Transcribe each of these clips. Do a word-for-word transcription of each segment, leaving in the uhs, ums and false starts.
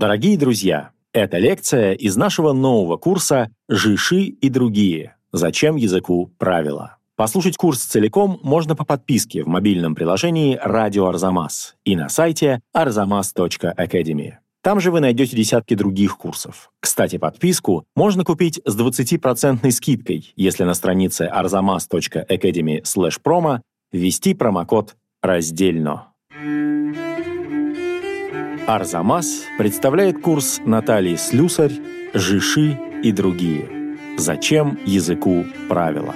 Дорогие друзья, это лекция из нашего нового курса «Жи-ши и другие. Зачем языку правила?». Послушать курс целиком можно по подписке в мобильном приложении «Радио Arzamas» и на сайте арзамас точка академи. Там же вы найдете десятки других курсов. Кстати, подписку можно купить с двадцати процентной скидкой, если на странице арзамас точка академи слэш промо ввести промокод «Раздельно». Arzamas представляет курс Натальи Слюсарь «Жи-ши и другие. Зачем языку правила?».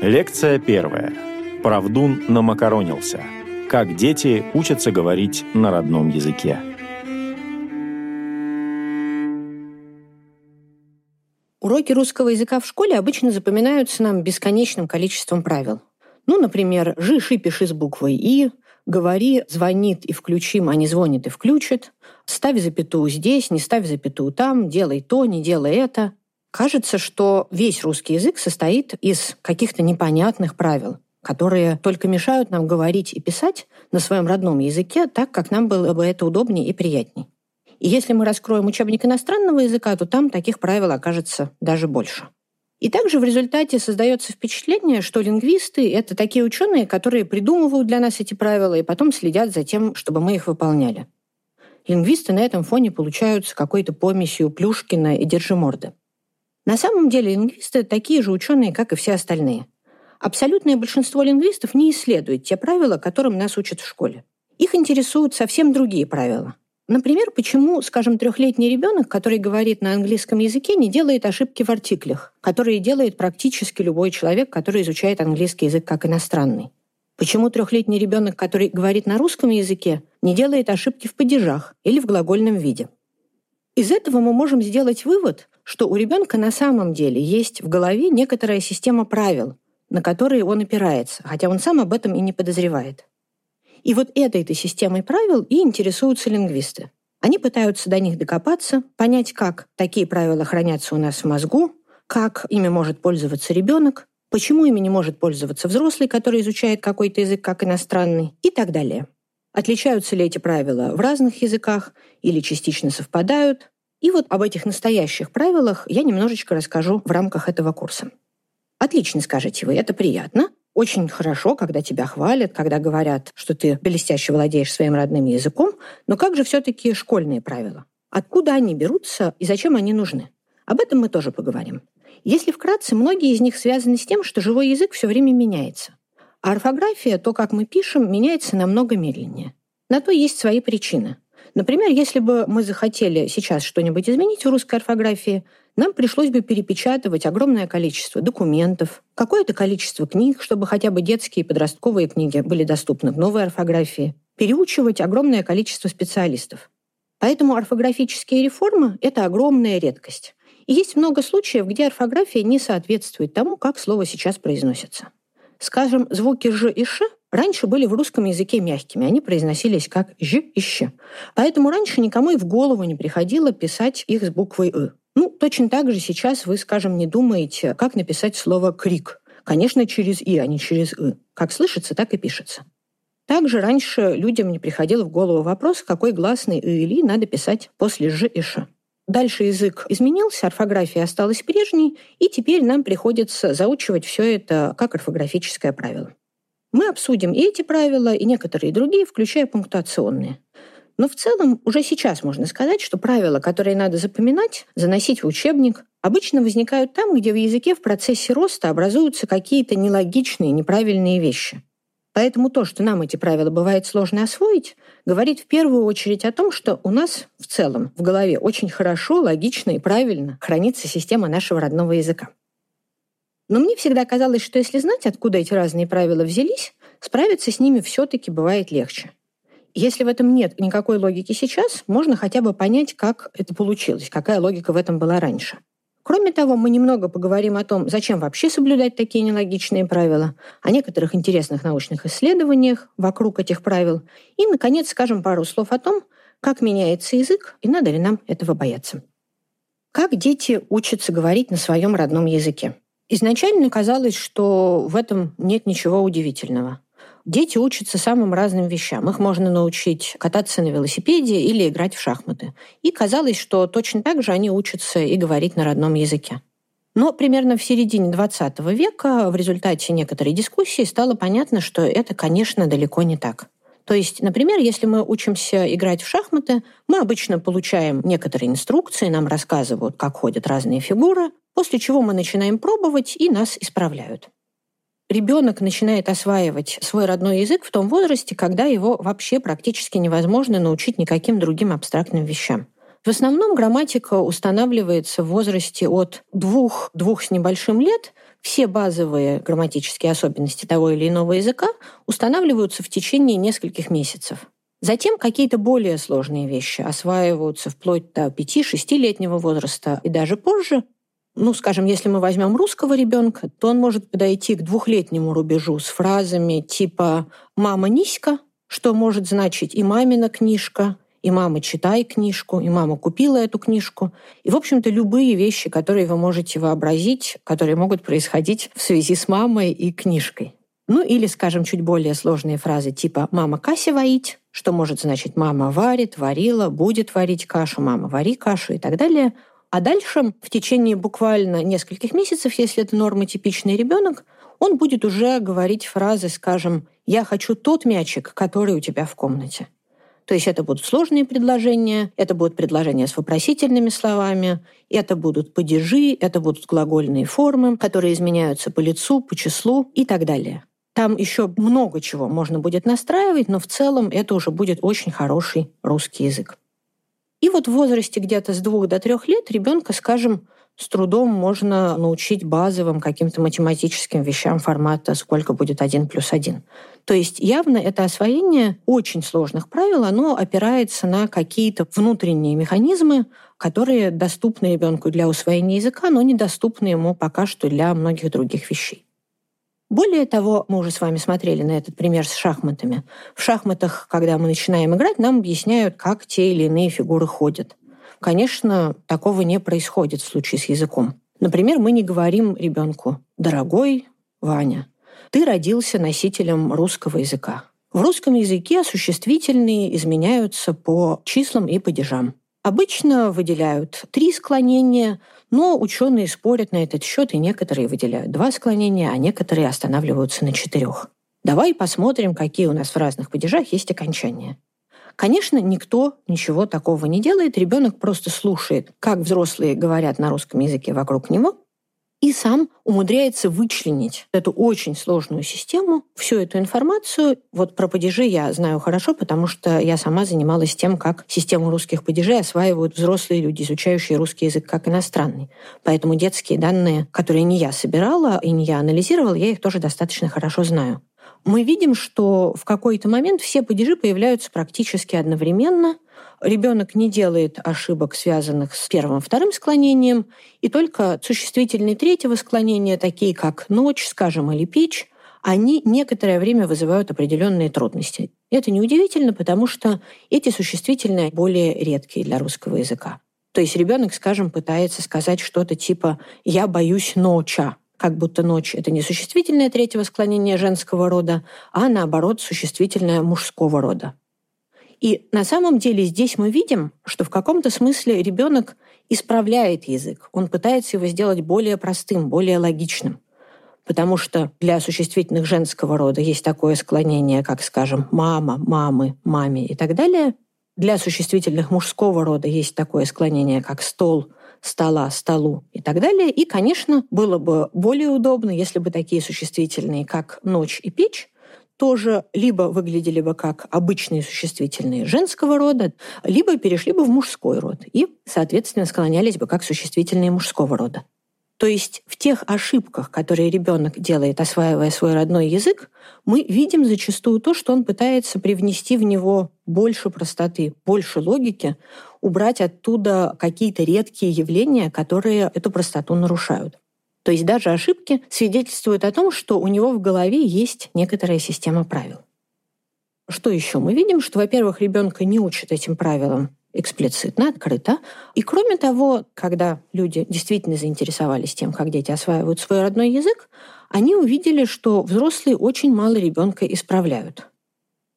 Лекция первая. Правдун намакаронился. Как дети учатся говорить на родном языке. Уроки русского языка в школе обычно запоминаются нам бесконечным количеством правил. Ну, например, «жи-ши» пиши с буквой «и», «говори», «звонит» и «включим», а «не звонит» и «включит», «ставь запятую здесь», «не ставь запятую там», «делай то», «не делай это». Кажется, что весь русский язык состоит из каких-то непонятных правил, которые только мешают нам говорить и писать на своем родном языке так, как нам было бы это удобнее и приятней. И если мы раскроем учебник иностранного языка, то там таких правил окажется даже больше. И также в результате создается впечатление, что лингвисты — это такие ученые, которые придумывают для нас эти правила и потом следят за тем, чтобы мы их выполняли. Лингвисты на этом фоне получаются какой-то помесью Плюшкина и Держиморда. На самом деле лингвисты — такие же ученые, как и все остальные. Абсолютное большинство лингвистов не исследует те правила, которым нас учат в школе. Их интересуют совсем другие правила. Например, почему, скажем, трехлетний ребенок, который говорит на английском языке, не делает ошибки в артиклях, которые делает практически любой человек, который изучает английский язык как иностранный? Почему трехлетний ребенок, который говорит на русском языке, не делает ошибки в падежах или в глагольном виде? Из этого мы можем сделать вывод, что у ребенка на самом деле есть в голове некоторая система правил, на которые он опирается, хотя он сам об этом и не подозревает. И вот этой-то системой правил и интересуются лингвисты. Они пытаются до них докопаться, понять, как такие правила хранятся у нас в мозгу, как ими может пользоваться ребенок, почему ими не может пользоваться взрослый, который изучает какой-то язык как иностранный, и так далее. Отличаются ли эти правила в разных языках или частично совпадают? И вот об этих настоящих правилах я немножечко расскажу в рамках этого курса. Отлично, скажете вы, это приятно. Очень хорошо, когда тебя хвалят, когда говорят, что ты блестяще владеешь своим родным языком, но как же все-таки школьные правила? Откуда они берутся и зачем они нужны? Об этом мы тоже поговорим. Если вкратце, многие из них связаны с тем, что живой язык все время меняется. А орфография, то, как мы пишем, меняется намного медленнее. На то есть свои причины. Например, если бы мы захотели сейчас что-нибудь изменить в русской орфографии, нам пришлось бы перепечатывать огромное количество документов, какое-то количество книг, чтобы хотя бы детские и подростковые книги были доступны в новой орфографии, переучивать огромное количество специалистов. Поэтому орфографические реформы — это огромная редкость. И есть много случаев, где орфография не соответствует тому, как слово сейчас произносится. Скажем, звуки «ж» и «ш» раньше были в русском языке мягкими, они произносились как «ж» и «щ». Поэтому раньше никому и в голову не приходило писать их с буквой «ы». Ну, точно так же сейчас вы, скажем, не думаете, как написать слово «крик». Конечно, через «и», а не через «ы». Как слышится, так и пишется. Также раньше людям не приходил в голову вопрос, какой гласный «ы» или надо писать после «ж» и «ш». Дальше язык изменился, орфография осталась прежней, и теперь нам приходится заучивать все это как орфографическое правило. Мы обсудим и эти правила, и некоторые другие, включая пунктуационные. Но в целом уже сейчас можно сказать, что правила, которые надо запоминать, заносить в учебник, обычно возникают там, где в языке в процессе роста образуются какие-то нелогичные, неправильные вещи. Поэтому то, что нам эти правила бывает сложно освоить, говорит в первую очередь о том, что у нас в целом в голове очень хорошо, логично и правильно хранится система нашего родного языка. Но мне всегда казалось, что если знать, откуда эти разные правила взялись, справиться с ними все-таки бывает легче. Если в этом нет никакой логики сейчас, можно хотя бы понять, как это получилось, какая логика в этом была раньше. Кроме того, мы немного поговорим о том, зачем вообще соблюдать такие нелогичные правила, о некоторых интересных научных исследованиях вокруг этих правил и, наконец, скажем пару слов о том, как меняется язык и надо ли нам этого бояться. Как дети учатся говорить на своем родном языке? Изначально казалось, что в этом нет ничего удивительного. Дети учатся самым разным вещам. Их можно научить кататься на велосипеде или играть в шахматы. И казалось, что точно так же они учатся и говорить на родном языке. Но примерно в середине двадцатого века в результате некоторой дискуссии стало понятно, что это, конечно, далеко не так. То есть, например, если мы учимся играть в шахматы, мы обычно получаем некоторые инструкции, нам рассказывают, как ходят разные фигуры, после чего мы начинаем пробовать, и нас исправляют. Ребенок начинает осваивать свой родной язык в том возрасте, когда его вообще практически невозможно научить никаким другим абстрактным вещам. В основном грамматика устанавливается в возрасте от двух-двух с небольшим лет. Все базовые грамматические особенности того или иного языка устанавливаются в течение нескольких месяцев. Затем какие-то более сложные вещи осваиваются вплоть до пяти-шестилетнего возраста и даже позже. Ну, скажем, если мы возьмем русского ребенка, то он может подойти к двухлетнему рубежу с фразами типа «мама Ниська», что может значить и «мамина книжка», и «мама, читай книжку», и «мама купила эту книжку». И, в общем-то, любые вещи, которые вы можете вообразить, которые могут происходить в связи с мамой и книжкой. Ну или, скажем, чуть более сложные фразы типа «мама каси варить», что может значить «мама варит», «варила», «будет варить кашу», «мама вари кашу» и так далее. А дальше, в течение буквально нескольких месяцев, если это нормотипичный ребенок, он будет уже говорить фразы, скажем «я хочу тот мячик, который у тебя в комнате». То есть это будут сложные предложения, это будут предложения с вопросительными словами, это будут падежи, это будут глагольные формы, которые изменяются по лицу, по числу и так далее. Там еще много чего можно будет настраивать, но в целом это уже будет очень хороший русский язык. И вот в возрасте где-то с двух до трех лет ребенка, скажем, с трудом можно научить базовым каким-то математическим вещам формата «сколько будет один плюс один». То есть явно это освоение очень сложных правил, оно опирается на какие-то внутренние механизмы, которые доступны ребенку для усвоения языка, но недоступны ему пока что для многих других вещей. Более того, мы уже с вами смотрели на этот пример с шахматами. В шахматах, когда мы начинаем играть, нам объясняют, как те или иные фигуры ходят. Конечно, такого не происходит в случае с языком. Например, мы не говорим ребенку: «Дорогой Ваня, ты родился носителем русского языка». В русском языке существительные изменяются по числам и падежам. Обычно выделяют три склонения, но ученые спорят на этот счет, и некоторые выделяют два склонения, а некоторые останавливаются на четырех. Давай посмотрим, какие у нас в разных падежах есть окончания. Конечно, никто ничего такого не делает. Ребенок просто слушает, как взрослые говорят на русском языке вокруг него, и сам умудряется вычленить эту очень сложную систему, всю эту информацию. Вот про падежи я знаю хорошо, потому что я сама занималась тем, как систему русских падежей осваивают взрослые люди, изучающие русский язык как иностранный. Поэтому детские данные, которые не я собирала и не я анализировала, я их тоже достаточно хорошо знаю. Мы видим, что в какой-то момент все падежи появляются практически одновременно. Ребенок не делает ошибок, связанных с первым и вторым склонением, и только существительные третьего склонения, такие как «ночь», скажем, или «печь», они некоторое время вызывают определенные трудности. Это неудивительно, потому что эти существительные более редкие для русского языка. То есть ребенок, скажем, пытается сказать что-то типа «я боюсь ноча», как будто ночь — это не существительное третьего склонения женского рода, а, наоборот, существительное мужского рода. И на самом деле здесь мы видим, что в каком-то смысле ребенок исправляет язык. Он пытается его сделать более простым, более логичным. Потому что для существительных женского рода есть такое склонение, как, скажем, «мама», «мамы», «маме» и так далее. Для существительных мужского рода есть такое склонение, как «стол», «стола», «столу» и так далее. И, конечно, было бы более удобно, если бы такие существительные, как «ночь» и «печь», тоже либо выглядели бы как обычные существительные женского рода, либо перешли бы в мужской род и, соответственно, склонялись бы как существительные мужского рода. То есть в тех ошибках, которые ребенок делает, осваивая свой родной язык, мы видим зачастую то, что он пытается привнести в него больше простоты, больше логики, убрать оттуда какие-то редкие явления, которые эту простоту нарушают. То есть даже ошибки свидетельствуют о том, что у него в голове есть некоторая система правил. Что еще мы видим? Что, во-первых, ребенка не учат этим правилам эксплицитно, открыто. И кроме того, когда люди действительно заинтересовались тем, как дети осваивают свой родной язык, они увидели, что взрослые очень мало ребенка исправляют.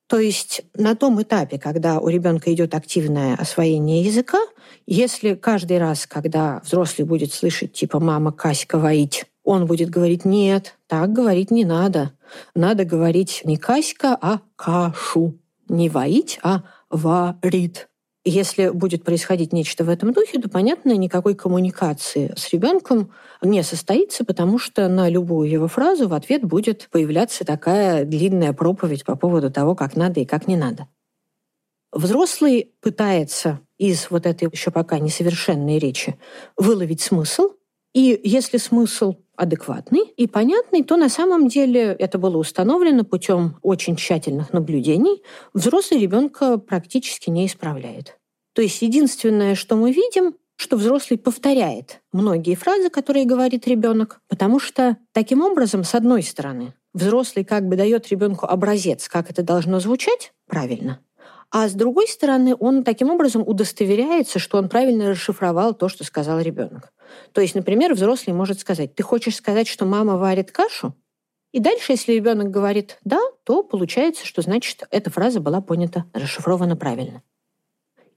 То есть на том этапе, когда у ребенка идет активное освоение языка, если каждый раз, когда взрослый будет слышать типа «мама, Каська, воить», он будет говорить «нет, так говорить не надо». Надо говорить не «Каська», а «кашу». Не «воить», а «варит». Если будет происходить нечто в этом духе, то, понятно, никакой коммуникации с ребенком не состоится, потому что на любую его фразу в ответ будет появляться такая длинная проповедь по поводу того, как надо и как не надо. Взрослый пытается из вот этой еще пока несовершенной речи выловить смысл, и если смысл адекватный и понятный, то на самом деле это было установлено путем очень тщательных наблюдений. Взрослый ребенка практически не исправляет. То есть единственное, что мы видим, что взрослый повторяет многие фразы, которые говорит ребенок, потому что таким образом, с одной стороны, взрослый как бы дает ребенку образец, как это должно звучать правильно, а с другой стороны, он таким образом удостоверяется, что он правильно расшифровал то, что сказал ребенок. То есть, например, взрослый может сказать: «Ты хочешь сказать, что мама варит кашу?» И дальше, если ребенок говорит «да», то получается, что, значит, эта фраза была понята, расшифрована правильно.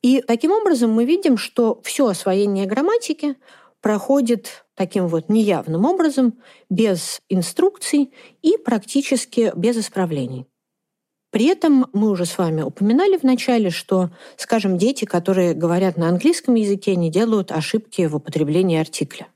И таким образом мы видим, что все освоение грамматики проходит таким вот неявным образом, без инструкций и практически без исправлений. При этом мы уже с вами упоминали в начале, что, скажем, дети, которые говорят на английском языке, не делают ошибки в употреблении артикля.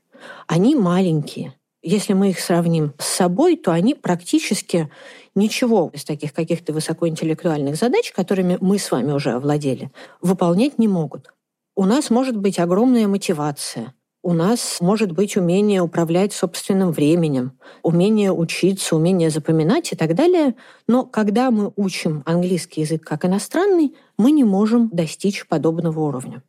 Они маленькие. Если мы их сравним с собой, то они практически ничего из таких каких-то высокоинтеллектуальных задач, которыми мы с вами уже овладели, выполнять не могут. У нас может быть огромная мотивация. У нас может быть умение управлять собственным временем, умение учиться, умение запоминать и так далее. Но когда мы учим английский язык как иностранный, мы не можем достичь подобного уровня.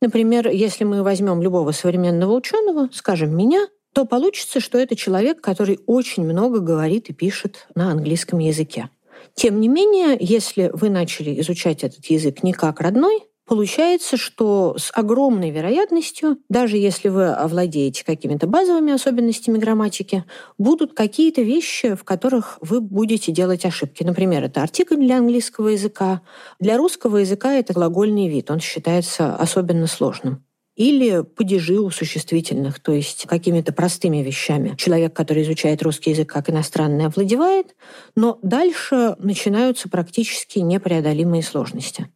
Например, если мы возьмем любого современного ученого, скажем, меня, то получится, что это человек, который очень много говорит и пишет на английском языке. Тем не менее, если вы начали изучать этот язык не как родной, получается, что с огромной вероятностью, даже если вы овладеете какими-то базовыми особенностями грамматики, будут какие-то вещи, в которых вы будете делать ошибки. Например, это артикль для английского языка. Для русского языка это глагольный вид, он считается особенно сложным. Или падежи у существительных, то есть какими-то простыми вещами. Человек, который изучает русский язык как иностранный, овладевает, но дальше начинаются практически непреодолимые сложности.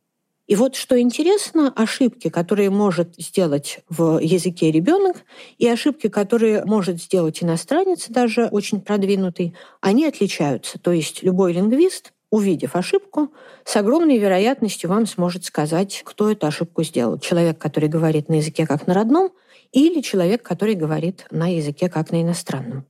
И вот что интересно, ошибки, которые может сделать в языке ребенок, и ошибки, которые может сделать иностранец, даже очень продвинутый, они отличаются. То есть любой лингвист, увидев ошибку, с огромной вероятностью вам сможет сказать, кто эту ошибку сделал. Человек, который говорит на языке как на родном, или человек, который говорит на языке как на иностранном.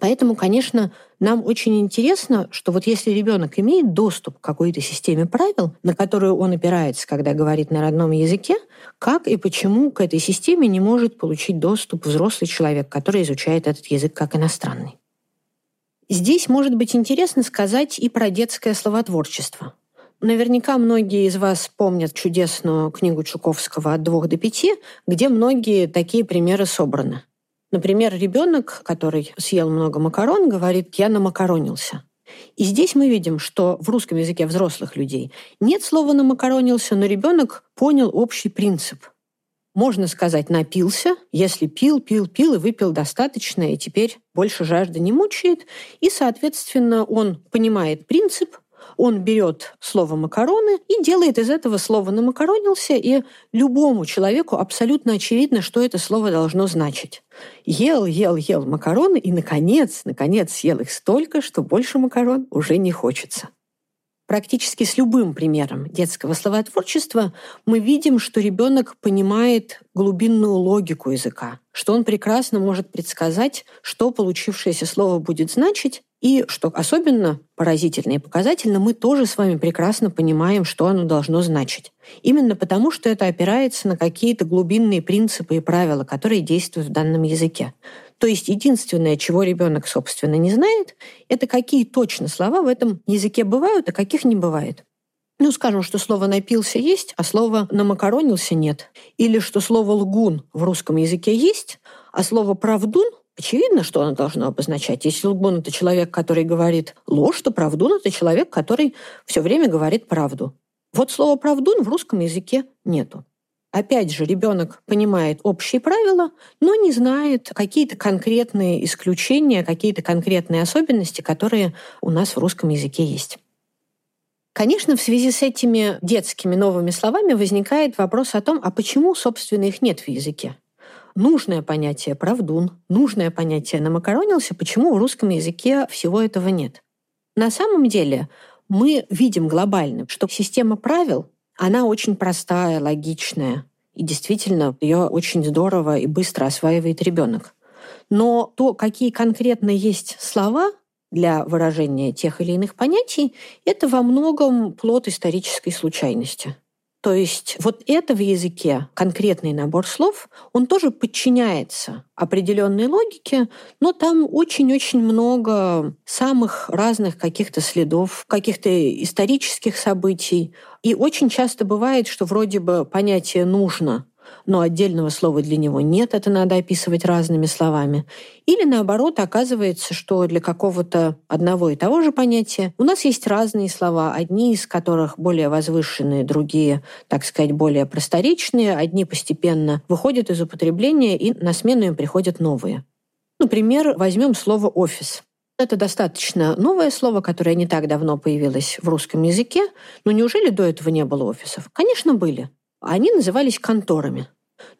Поэтому, конечно, нам очень интересно, что вот если ребенок имеет доступ к какой-то системе правил, на которую он опирается, когда говорит на родном языке, как и почему к этой системе не может получить доступ взрослый человек, который изучает этот язык как иностранный. Здесь может быть интересно сказать и про детское словотворчество. Наверняка многие из вас помнят чудесную книгу Чуковского «От двух до пяти», где многие такие примеры собраны. Например, ребенок, который съел много макарон, говорит: «Я намакаронился». И здесь мы видим, что в русском языке взрослых людей нет слова «намакаронился», но ребенок понял общий принцип. Можно сказать «напился», если пил, пил, пил и выпил достаточно, и теперь больше жажда не мучает. И, соответственно, он понимает принцип, он берет слово «макароны» и делает из этого слово «намакаронился», и любому человеку абсолютно очевидно, что это слово должно значить. Ел, ел, ел макароны и, наконец, наконец, съел их столько, что больше макарон уже не хочется. Практически с любым примером детского словотворчества мы видим, что ребенок понимает глубинную логику языка, что он прекрасно может предсказать, что получившееся слово будет значить, и, что особенно поразительно и показательно, мы тоже с вами прекрасно понимаем, что оно должно значить. Именно потому, что это опирается на какие-то глубинные принципы и правила, которые действуют в данном языке. То есть единственное, чего ребенок, собственно, не знает, это какие точно слова в этом языке бывают, а каких не бывает. Ну, скажем, что слово «напился» есть, а слово «намакаронился» нет. Или что слово «лгун» в русском языке есть, а слово «правдун» очевидно, что оно должно обозначать. Если лгун – это человек, который говорит ложь, то правдун – это человек, который все время говорит правду. Вот слова «правдун» в русском языке нету. Опять же, ребенок понимает общие правила, но не знает какие-то конкретные исключения, какие-то конкретные особенности, которые у нас в русском языке есть. Конечно, в связи с этими детскими новыми словами возникает вопрос о том, а почему, собственно, их нет в языке? Нужное понятие «правдун», нужное понятие «намакаронился», почему в русском языке всего этого нет? На самом деле мы видим глобально, что система правил, она очень простая, логичная, и действительно ее очень здорово и быстро осваивает ребенок. Но то, какие конкретно есть слова для выражения тех или иных понятий, это во многом плод исторической случайности. То есть вот это в языке, конкретный набор слов, он тоже подчиняется определенной логике, но там очень-очень много самых разных каких-то следов, каких-то исторических событий. И очень часто бывает, что вроде бы понятие «нужно», но отдельного слова для него нет, это надо описывать разными словами. Или наоборот, оказывается, что для какого-то одного и того же понятия у нас есть разные слова, одни из которых более возвышенные, другие, так сказать, более просторечные, одни постепенно выходят из употребления, и на смену им приходят новые. Например, возьмем слово «офис». Это достаточно новое слово, которое не так давно появилось в русском языке, но неужели до этого не было офисов? Конечно, были. Они назывались конторами.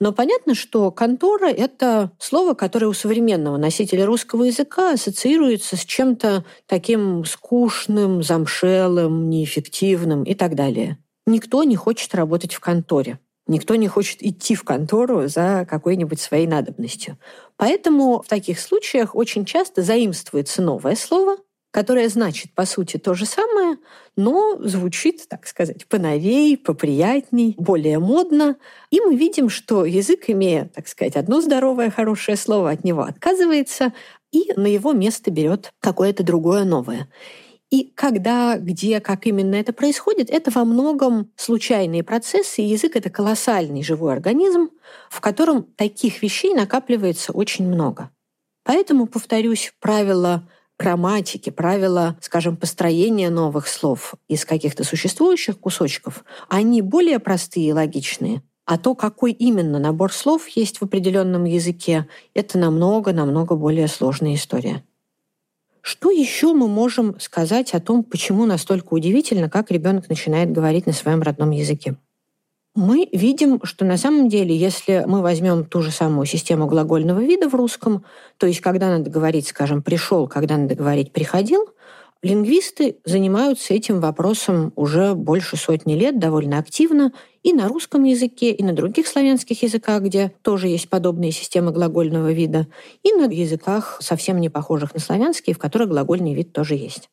Но понятно, что контора – это слово, которое у современного носителя русского языка ассоциируется с чем-то таким скучным, замшелым, неэффективным и так далее. Никто не хочет работать в конторе. Никто не хочет идти в контору за какой-нибудь своей надобностью. Поэтому в таких случаях очень часто заимствуется новое слово, которое значит, по сути, то же самое, но звучит, так сказать, поновей, поприятней, более модно. И мы видим, что язык, имея, так сказать, одно здоровое, хорошее слово, от него отказывается и на его место берет какое-то другое новое. И когда, где, как именно это происходит, это во многом случайные процессы, и язык — это колоссальный живой организм, в котором таких вещей накапливается очень много. Поэтому, повторюсь, правило грамматики, правила, скажем, построения новых слов из каких-то существующих кусочков, они более простые и логичные. А то, какой именно набор слов есть в определенном языке, это намного-намного более сложная история. Что еще мы можем сказать о том, почему настолько удивительно, как ребенок начинает говорить на своем родном языке? Мы видим, что на самом деле, если мы возьмем ту же самую систему глагольного вида в русском, то есть когда надо говорить, скажем, «пришел», когда надо говорить «приходил», лингвисты занимаются этим вопросом уже больше сотни лет довольно активно и на русском языке, и на других славянских языках, где тоже есть подобные системы глагольного вида, и на языках, совсем не похожих на славянские, в которых глагольный вид тоже есть.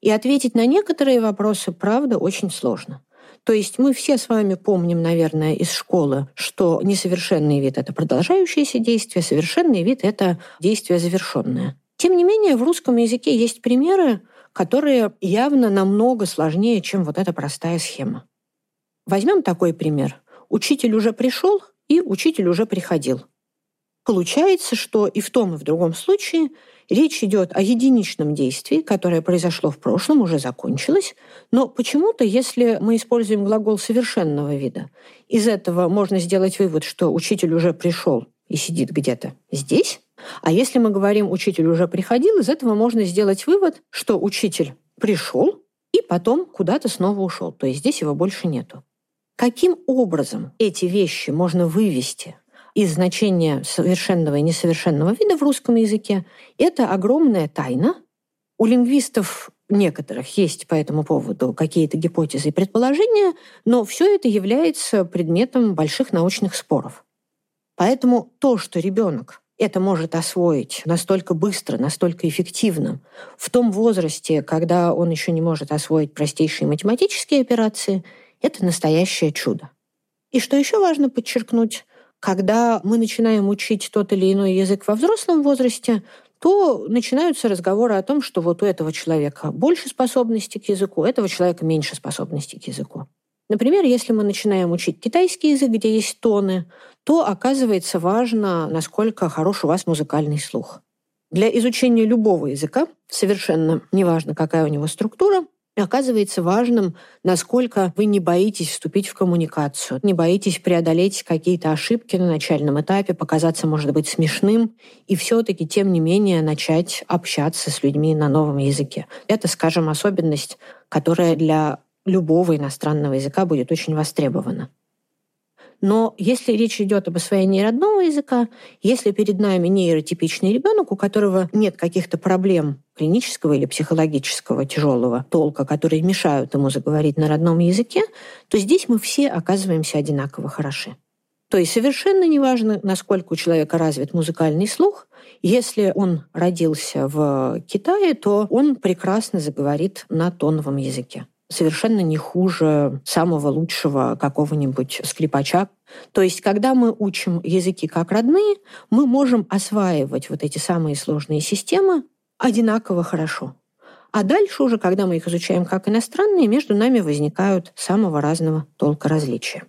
И ответить на некоторые вопросы, правда, очень сложно. То есть мы все с вами помним, наверное, из школы, что несовершенный вид — это продолжающееся действие, совершенный вид — это действие завершенное. Тем не менее, в русском языке есть примеры, которые явно намного сложнее, чем вот эта простая схема. Возьмем такой пример. Учитель уже пришел, и учитель уже приходил. Получается, что и в том, и в другом случае речь идет о единичном действии, которое произошло в прошлом, уже закончилось, но почему-то, если мы используем глагол совершенного вида, из этого можно сделать вывод, что учитель уже пришел и сидит где-то здесь, а если мы говорим «учитель уже приходил», из этого можно сделать вывод, что учитель пришел и потом куда-то снова ушел, то есть здесь его больше нету. Каким образом эти вещи можно вывести из значения совершенного и несовершенного вида в русском языке, это огромная тайна. У лингвистов некоторых есть по этому поводу какие-то гипотезы и предположения, но все это является предметом больших научных споров. Поэтому то, что ребенок это может освоить настолько быстро, настолько эффективно, в том возрасте, когда он еще не может освоить простейшие математические операции, это настоящее чудо. И что еще важно подчеркнуть, когда мы начинаем учить тот или иной язык во взрослом возрасте, то начинаются разговоры о том, что вот у этого человека больше способностей к языку, у этого человека меньше способностей к языку. Например, если мы начинаем учить китайский язык, где есть тоны, то оказывается важно, насколько хорош у вас музыкальный слух. Для изучения любого языка, совершенно неважно, какая у него структура, оказывается важным, насколько вы не боитесь вступить в коммуникацию, не боитесь преодолеть какие-то ошибки на начальном этапе, показаться, может быть, смешным, и все-таки, тем не менее, начать общаться с людьми на новом языке. Это, скажем, особенность, которая для любого иностранного языка будет очень востребована. Но если речь идет об освоении родного языка, если перед нами нейротипичный ребенок, у которого нет каких-то проблем клинического или психологического тяжелого толка, которые мешают ему заговорить на родном языке, то здесь мы все оказываемся одинаково хороши. То есть совершенно неважно, насколько у человека развит музыкальный слух. Если он родился в Китае, то он прекрасно заговорит на тоновом языке. Совершенно не хуже самого лучшего какого-нибудь скрипача. То есть, когда мы учим языки как родные, мы можем осваивать вот эти самые сложные системы одинаково хорошо. А дальше уже, когда мы их изучаем как иностранные, между нами возникают самого разного толка различия.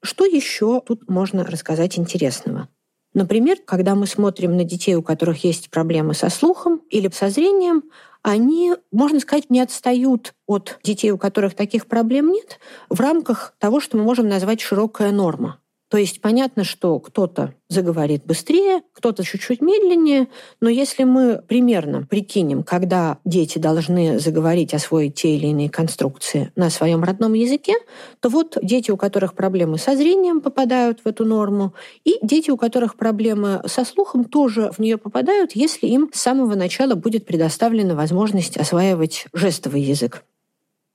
Что еще тут можно рассказать интересного? Например, когда мы смотрим на детей, у которых есть проблемы со слухом или со зрением, они, можно сказать, не отстают от детей, у которых таких проблем нет, в рамках того, что мы можем назвать широкая норма. То есть понятно, что кто-то заговорит быстрее, кто-то чуть-чуть медленнее, но если мы примерно прикинем, когда дети должны заговорить, освоить те или иные конструкции на своем родном языке, то вот дети, у которых проблемы со зрением, попадают в эту норму, и дети, у которых проблемы со слухом, тоже в нее попадают, если им с самого начала будет предоставлена возможность осваивать жестовый язык.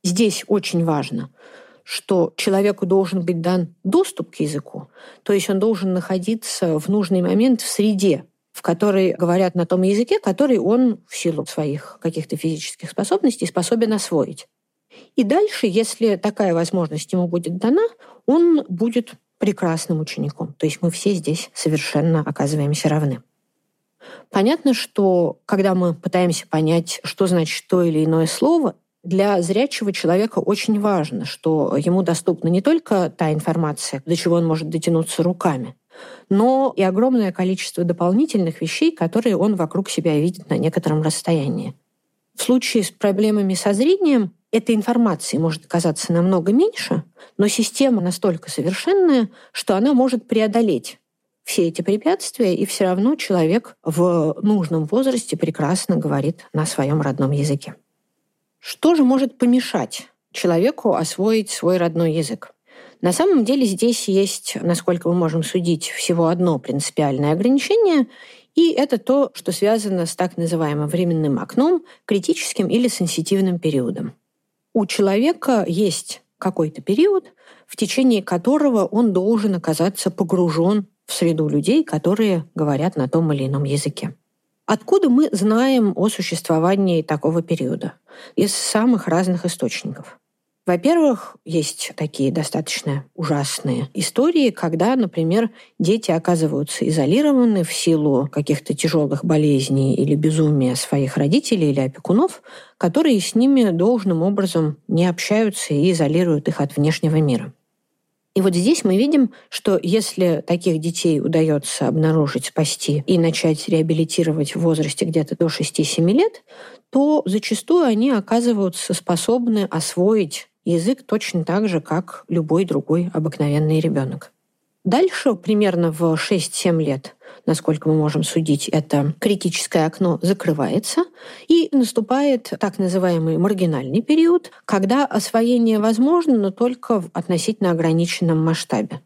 Здесь очень важно, что человеку должен быть дан доступ к языку, то есть он должен находиться в нужный момент в среде, в которой говорят на том языке, который он в силу своих каких-то физических способностей способен освоить. И дальше, если такая возможность ему будет дана, он будет прекрасным учеником. То есть мы все здесь совершенно оказываемся равны. Понятно, что когда мы пытаемся понять, что значит то или иное слово, для зрячего человека очень важно, что ему доступна не только та информация, до чего он может дотянуться руками, но и огромное количество дополнительных вещей, которые он вокруг себя видит на некотором расстоянии. В случае с проблемами со зрением этой информации может оказаться намного меньше, но система настолько совершенная, что она может преодолеть все эти препятствия, и все равно человек в нужном возрасте прекрасно говорит на своем родном языке. Что же может помешать человеку освоить свой родной язык? На самом деле здесь есть, насколько мы можем судить, всего одно принципиальное ограничение, и это то, что связано с так называемым временным окном, критическим или сенситивным периодом. У человека есть какой-то период, в течение которого он должен оказаться погружен в среду людей, которые говорят на том или ином языке. Откуда мы знаем о существовании такого периода? Из самых разных источников. Во-первых, есть такие достаточно ужасные истории, когда, например, дети оказываются изолированы в силу каких-то тяжелых болезней или безумия своих родителей или опекунов, которые с ними должным образом не общаются и изолируют их от внешнего мира. И вот здесь мы видим, что если таких детей удается обнаружить, спасти и начать реабилитировать в возрасте где-то до шести-семи лет, то зачастую они оказываются способны освоить язык точно так же, как любой другой обыкновенный ребенок. Дальше, примерно в шесть-семь лет, насколько мы можем судить, это критическое окно закрывается, и наступает так называемый маргинальный период, когда освоение возможно, но только в относительно ограниченном масштабе.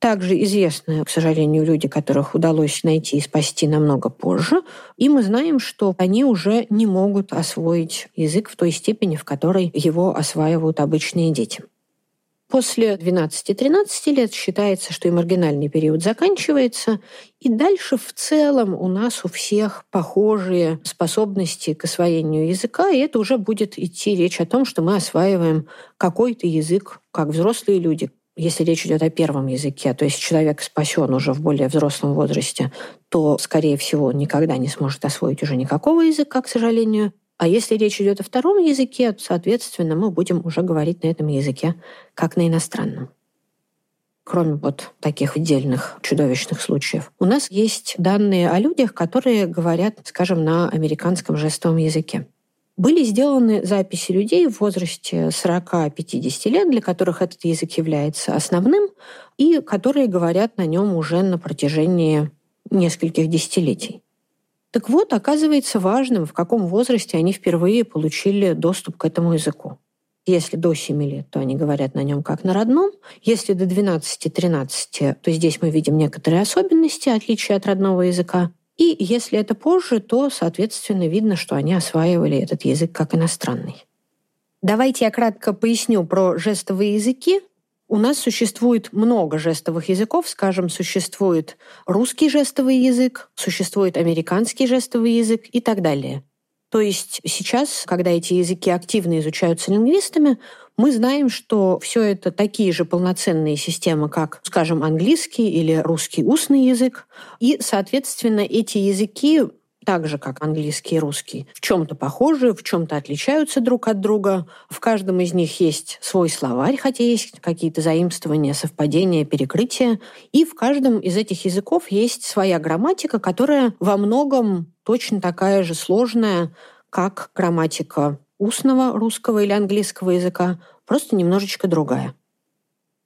Также известны, к сожалению, люди, которых удалось найти и спасти намного позже, и мы знаем, что они уже не могут освоить язык в той степени, в которой его осваивают обычные дети. После двенадцати-тринадцати лет считается, что и маргинальный период заканчивается, и дальше в целом у нас у всех похожие способности к освоению языка, и это уже будет идти речь о том, что мы осваиваем какой-то язык, как взрослые люди, если речь идет о первом языке, то есть человек спасен уже в более взрослом возрасте, то, скорее всего, он никогда не сможет освоить уже никакого языка, к сожалению. А если речь идет о втором языке, то, соответственно, мы будем уже говорить на этом языке как на иностранном. Кроме вот таких отдельных чудовищных случаев. У нас есть данные о людях, которые говорят, скажем, на американском жестовом языке. Были сделаны записи людей в возрасте сорок-пятьдесят лет, для которых этот язык является основным, и которые говорят на нем уже на протяжении нескольких десятилетий. Так вот, оказывается важным, в каком возрасте они впервые получили доступ к этому языку. Если до семи лет, то они говорят на нем как на родном. Если до двенадцати-тринадцати, то здесь мы видим некоторые особенности, отличия от родного языка. И если это позже, то, соответственно, видно, что они осваивали этот язык как иностранный. Давайте я кратко поясню про жестовые языки. У нас существует много жестовых языков. Скажем, существует русский жестовый язык, существует американский жестовый язык и так далее. То есть сейчас, когда эти языки активно изучаются лингвистами, мы знаем, что все это такие же полноценные системы, как, скажем, английский или русский устный язык. И, соответственно, эти языки, так же как английский и русский, в чем-то похожи, в чем-то отличаются друг от друга. В каждом из них есть свой словарь, хотя есть какие-то заимствования, совпадения, перекрытия. И в каждом из этих языков есть своя грамматика, которая во многом точно такая же сложная, как грамматика устного русского или английского языка, просто немножечко другая.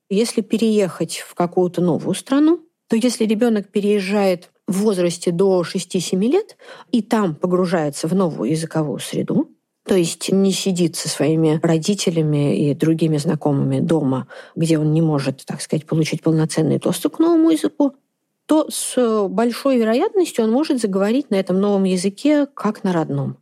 Если переехать в какую-то новую страну, то если ребенок переезжает в возрасте до шести-семи лет и там погружается в новую языковую среду, то есть не сидит со своими родителями и другими знакомыми дома, где он не может, так сказать, получить полноценный доступ к новому языку, то с большой вероятностью он может заговорить на этом новом языке как на родном.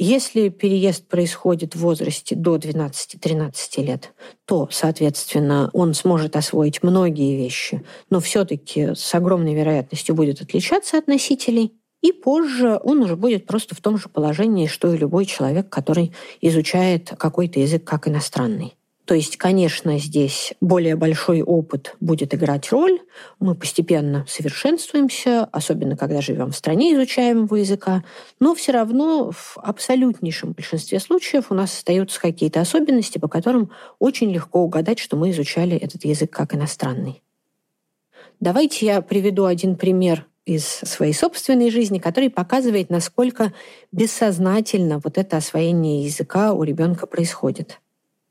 Если переезд происходит в возрасте до двенадцати-тринадцати лет, то, соответственно, он сможет освоить многие вещи, но все-таки с огромной вероятностью будет отличаться от носителей, и позже он уже будет просто в том же положении, что и любой человек, который изучает какой-то язык как иностранный. То есть, конечно, здесь более большой опыт будет играть роль. Мы постепенно совершенствуемся, особенно когда живем в стране изучаемого языка. Но все равно в абсолютнейшем большинстве случаев у нас остаются какие-то особенности, по которым очень легко угадать, что мы изучали этот язык как иностранный. Давайте я приведу один пример из своей собственной жизни, который показывает, насколько бессознательно вот это освоение языка у ребенка происходит.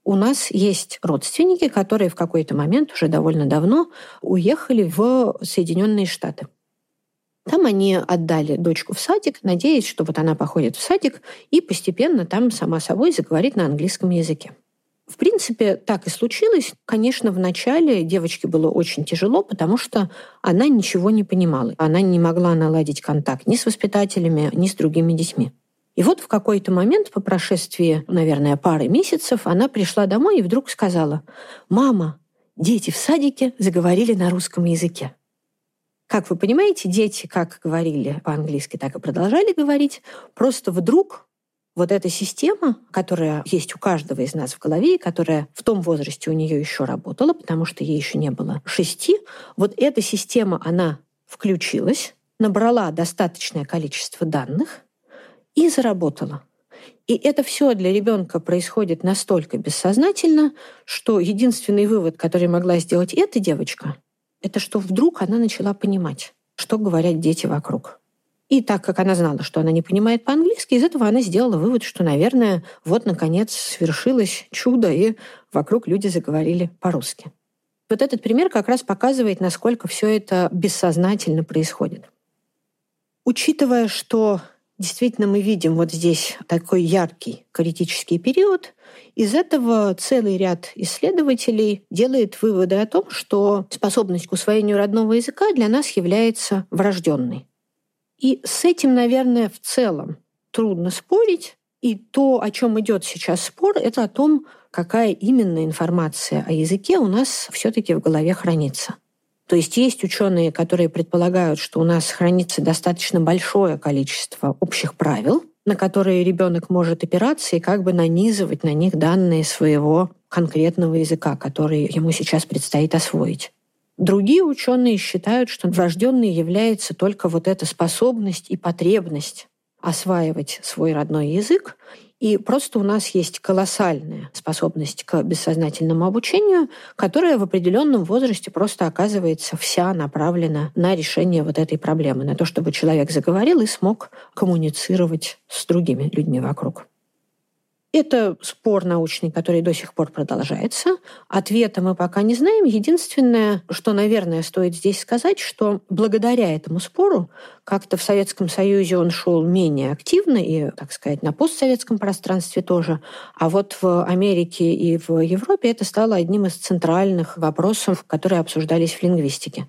У нас есть родственники, которые в какой-то момент, уже довольно давно, уехали в Соединенные Штаты. Там они отдали дочку в садик, надеясь, что вот она походит в садик и постепенно там сама собой заговорит на английском языке. В принципе, так и случилось. Конечно, в начале девочке было очень тяжело, потому что она ничего не понимала. Она не могла наладить контакт ни с воспитателями, ни с другими детьми. И вот в какой-то момент, по прошествии, наверное, пары месяцев, она пришла домой и вдруг сказала: «Мама, дети в садике заговорили на русском языке». Как вы понимаете, дети как говорили по-английски, так и продолжали говорить. Просто вдруг вот эта система, которая есть у каждого из нас в голове, которая в том возрасте у нее еще работала, потому что ей еще не было шести, вот эта система, она включилась, набрала достаточное количество данных, и заработала. И это все для ребенка происходит настолько бессознательно, что единственный вывод, который могла сделать эта девочка, это что вдруг она начала понимать, что говорят дети вокруг. И так как она знала, что она не понимает по-английски, из этого она сделала вывод, что, наверное, вот, наконец, свершилось чудо, и вокруг люди заговорили по-русски. Вот этот пример как раз показывает, насколько все это бессознательно происходит. Учитывая, что действительно, мы видим вот здесь такой яркий критический период. Из этого целый ряд исследователей делает выводы о том, что способность к усвоению родного языка для нас является врожденной. И с этим, наверное, в целом трудно спорить. И то, о чем идет сейчас спор, это о том, какая именно информация о языке у нас все-таки в голове хранится. То есть есть ученые, которые предполагают, что у нас хранится достаточно большое количество общих правил, на которые ребенок может опираться и как бы нанизывать на них данные своего конкретного языка, который ему сейчас предстоит освоить. Другие ученые считают, что врожденной является только вот эта способность и потребность осваивать свой родной язык. И просто у нас есть колоссальная способность к бессознательному обучению, которая в определенном возрасте просто оказывается вся направлена на решение вот этой проблемы, на то, чтобы человек заговорил и смог коммуницировать с другими людьми вокруг. Это спор научный, который до сих пор продолжается. Ответа мы пока не знаем. Единственное, что, наверное, стоит здесь сказать, что благодаря этому спору как-то в Советском Союзе он шел менее активно и, так сказать, на постсоветском пространстве тоже. А вот в Америке и в Европе это стало одним из центральных вопросов, которые обсуждались в лингвистике.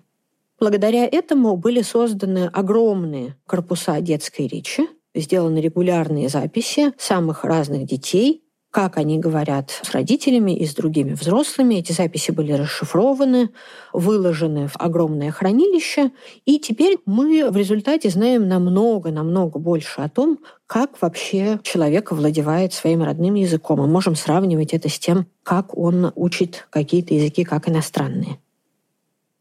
Благодаря этому были созданы огромные корпуса детской речи, сделаны регулярные записи самых разных детей, как они говорят с родителями и с другими взрослыми. Эти записи были расшифрованы, выложены в огромное хранилище. И теперь мы в результате знаем намного-намного больше о том, как вообще человек овладевает своим родным языком. Мы можем сравнивать это с тем, как он учит какие-то языки как иностранные.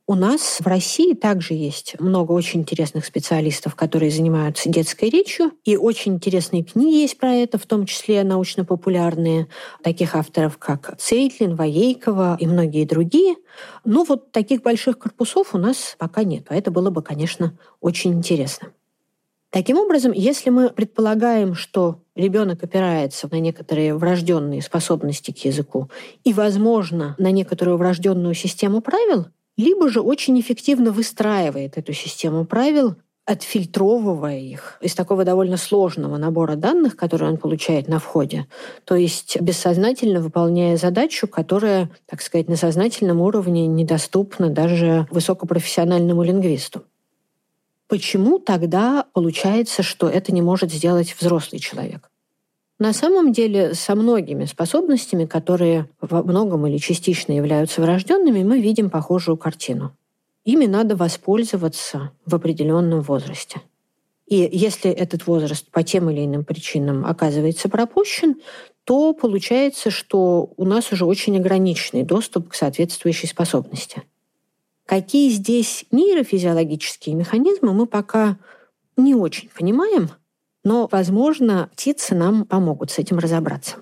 У нас в России также есть много очень интересных специалистов, которые занимаются детской речью, и очень интересные книги есть про это, в том числе научно-популярные, таких авторов, как Tseitlin, Vaeikova и многие другие. Но вот таких больших корпусов у нас пока нет, а это было бы, конечно, очень интересно. Таким образом, если мы предполагаем, что ребенок опирается на некоторые врожденные способности к языку и, возможно, на некоторую врожденную систему правил, либо же очень эффективно выстраивает эту систему правил, отфильтровывая их из такого довольно сложного набора данных, которые он получает на входе, то есть бессознательно выполняя задачу, которая, так сказать, на сознательном уровне недоступна даже высокопрофессиональному лингвисту. Почему тогда получается, что это не может сделать взрослый человек? На самом деле, со многими способностями, которые во многом или частично являются врожденными, мы видим похожую картину. Ими надо воспользоваться в определенном возрасте. И если этот возраст по тем или иным причинам оказывается пропущен, то получается, что у нас уже очень ограниченный доступ к соответствующей способности. Какие здесь нейрофизиологические механизмы, мы пока не очень понимаем, но, возможно, птицы нам помогут с этим разобраться.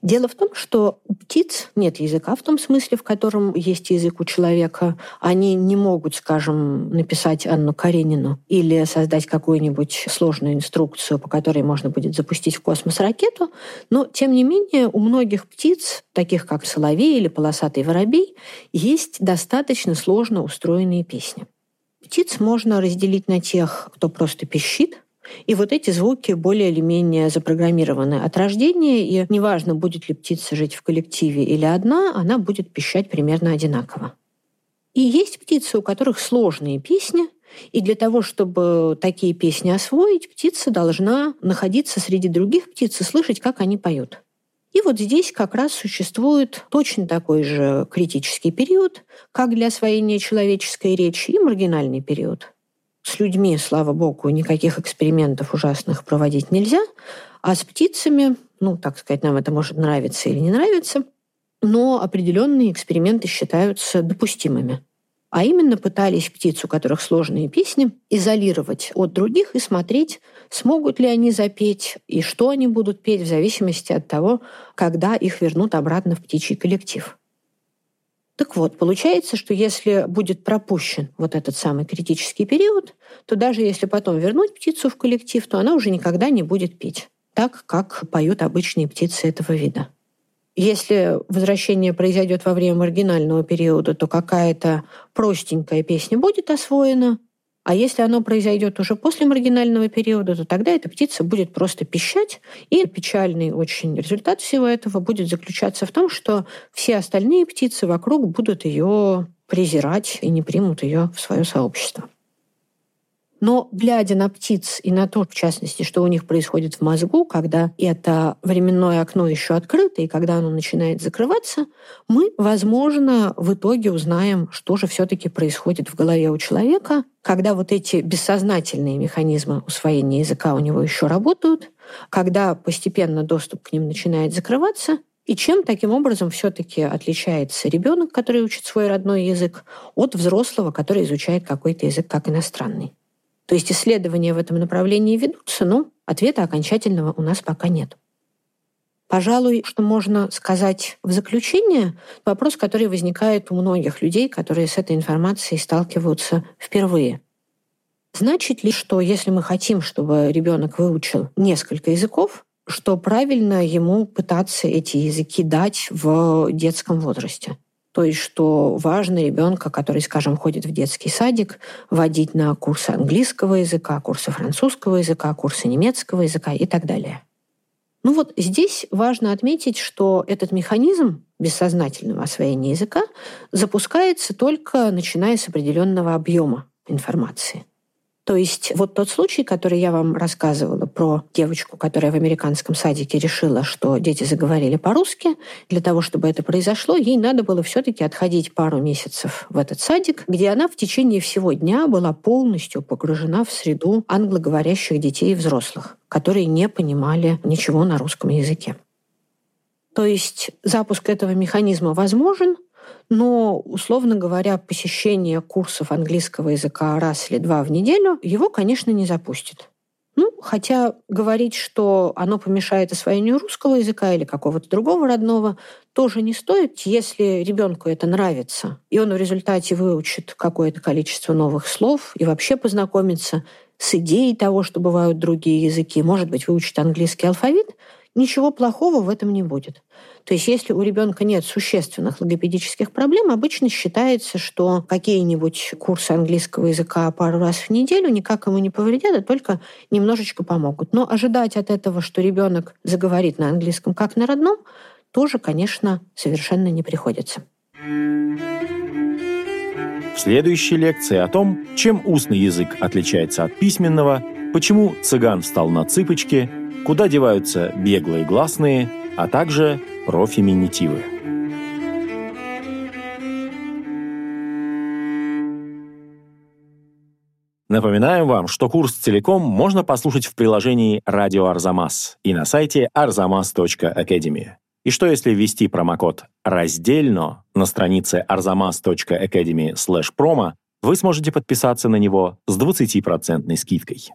Дело в том, что у птиц нет языка в том смысле, в котором есть язык у человека. Они не могут, скажем, написать Анну Каренину или создать какую-нибудь сложную инструкцию, по которой можно будет запустить в космос ракету. Но, тем не менее, у многих птиц, таких как соловей или полосатый воробей, есть достаточно сложно устроенные песни. Птиц можно разделить на тех, кто просто пищит, и вот эти звуки более или менее запрограммированы от рождения, и неважно, будет ли птица жить в коллективе или одна, она будет пищать примерно одинаково. И есть птицы, у которых сложные песни, и для того, чтобы такие песни освоить, птица должна находиться среди других птиц и слышать, как они поют. И вот здесь как раз существует точно такой же критический период, как для освоения человеческой речи, и маргинальный период. С людьми, слава богу, никаких экспериментов ужасных проводить нельзя, а с птицами, ну, так сказать, нам это может нравиться или не нравиться, но определенные эксперименты считаются допустимыми. А именно пытались птиц, у которых сложные песни, изолировать от других и смотреть, смогут ли они запеть и что они будут петь в зависимости от того, когда их вернут обратно в птичий коллектив. Так вот, получается, что если будет пропущен вот этот самый критический период, то даже если потом вернуть птицу в коллектив, то она уже никогда не будет петь так, как поют обычные птицы этого вида. Если возвращение произойдет во время маргинального периода, то какая-то простенькая песня будет освоена, а если оно произойдет уже после маргинального периода, то тогда эта птица будет просто пищать, и печальный очень результат всего этого будет заключаться в том, что все остальные птицы вокруг будут ее презирать и не примут ее в свое сообщество. Но глядя на птиц и на то, в частности, что у них происходит в мозгу, когда это временное окно еще открыто и когда оно начинает закрываться, мы, возможно, в итоге узнаем, что же все-таки происходит в голове у человека, когда вот эти бессознательные механизмы усвоения языка у него еще работают, когда постепенно доступ к ним начинает закрываться, и чем таким образом все-таки отличается ребенок, который учит свой родной язык, от взрослого, который изучает какой-то язык как иностранный. То есть исследования в этом направлении ведутся, но ответа окончательного у нас пока нет. Пожалуй, что можно сказать в заключение, вопрос, который возникает у многих людей, которые с этой информацией сталкиваются впервые. Значит ли, что если мы хотим, чтобы ребенок выучил несколько языков, что правильно ему пытаться эти языки дать в детском возрасте? То есть, что важно ребенка, который, скажем, ходит в детский садик, водить на курсы английского языка, курсы французского языка, курсы немецкого языка и так далее. Ну вот здесь важно отметить, что этот механизм бессознательного освоения языка запускается только начиная с определенного объема информации. То есть вот тот случай, который я вам рассказывала про девочку, которая в американском садике решила, что дети заговорили по-русски, для того, чтобы это произошло, ей надо было все-таки отходить пару месяцев в этот садик, где она в течение всего дня была полностью погружена в среду англоговорящих детей и взрослых, которые не понимали ничего на русском языке. То есть запуск этого механизма возможен, но, условно говоря, посещение курсов английского языка раз или два в неделю его, конечно, не запустит. Ну, хотя говорить, что оно помешает освоению русского языка или какого-то другого родного, тоже не стоит, если ребенку это нравится, и он в результате выучит какое-то количество новых слов и вообще познакомится с идеей того, что бывают другие языки, может быть, выучит английский алфавит, ничего плохого в этом не будет. То есть если у ребенка нет существенных логопедических проблем, обычно считается, что какие-нибудь курсы английского языка пару раз в неделю никак ему не повредят, а только немножечко помогут. Но ожидать от этого, что ребенок заговорит на английском как на родном, тоже, конечно, совершенно не приходится. В следующей лекции о том, чем устный язык отличается от письменного, почему цыган встал на цыпочки, куда деваются беглые гласные, а также профеминитивы. Напоминаем вам, что курс целиком можно послушать в приложении «Радио Arzamas» и на сайте арзамас точка академи. И что если ввести промокод «Раздельно» на странице арзамас точка академи слэш промо, вы сможете подписаться на него с двадцатипроцентной скидкой.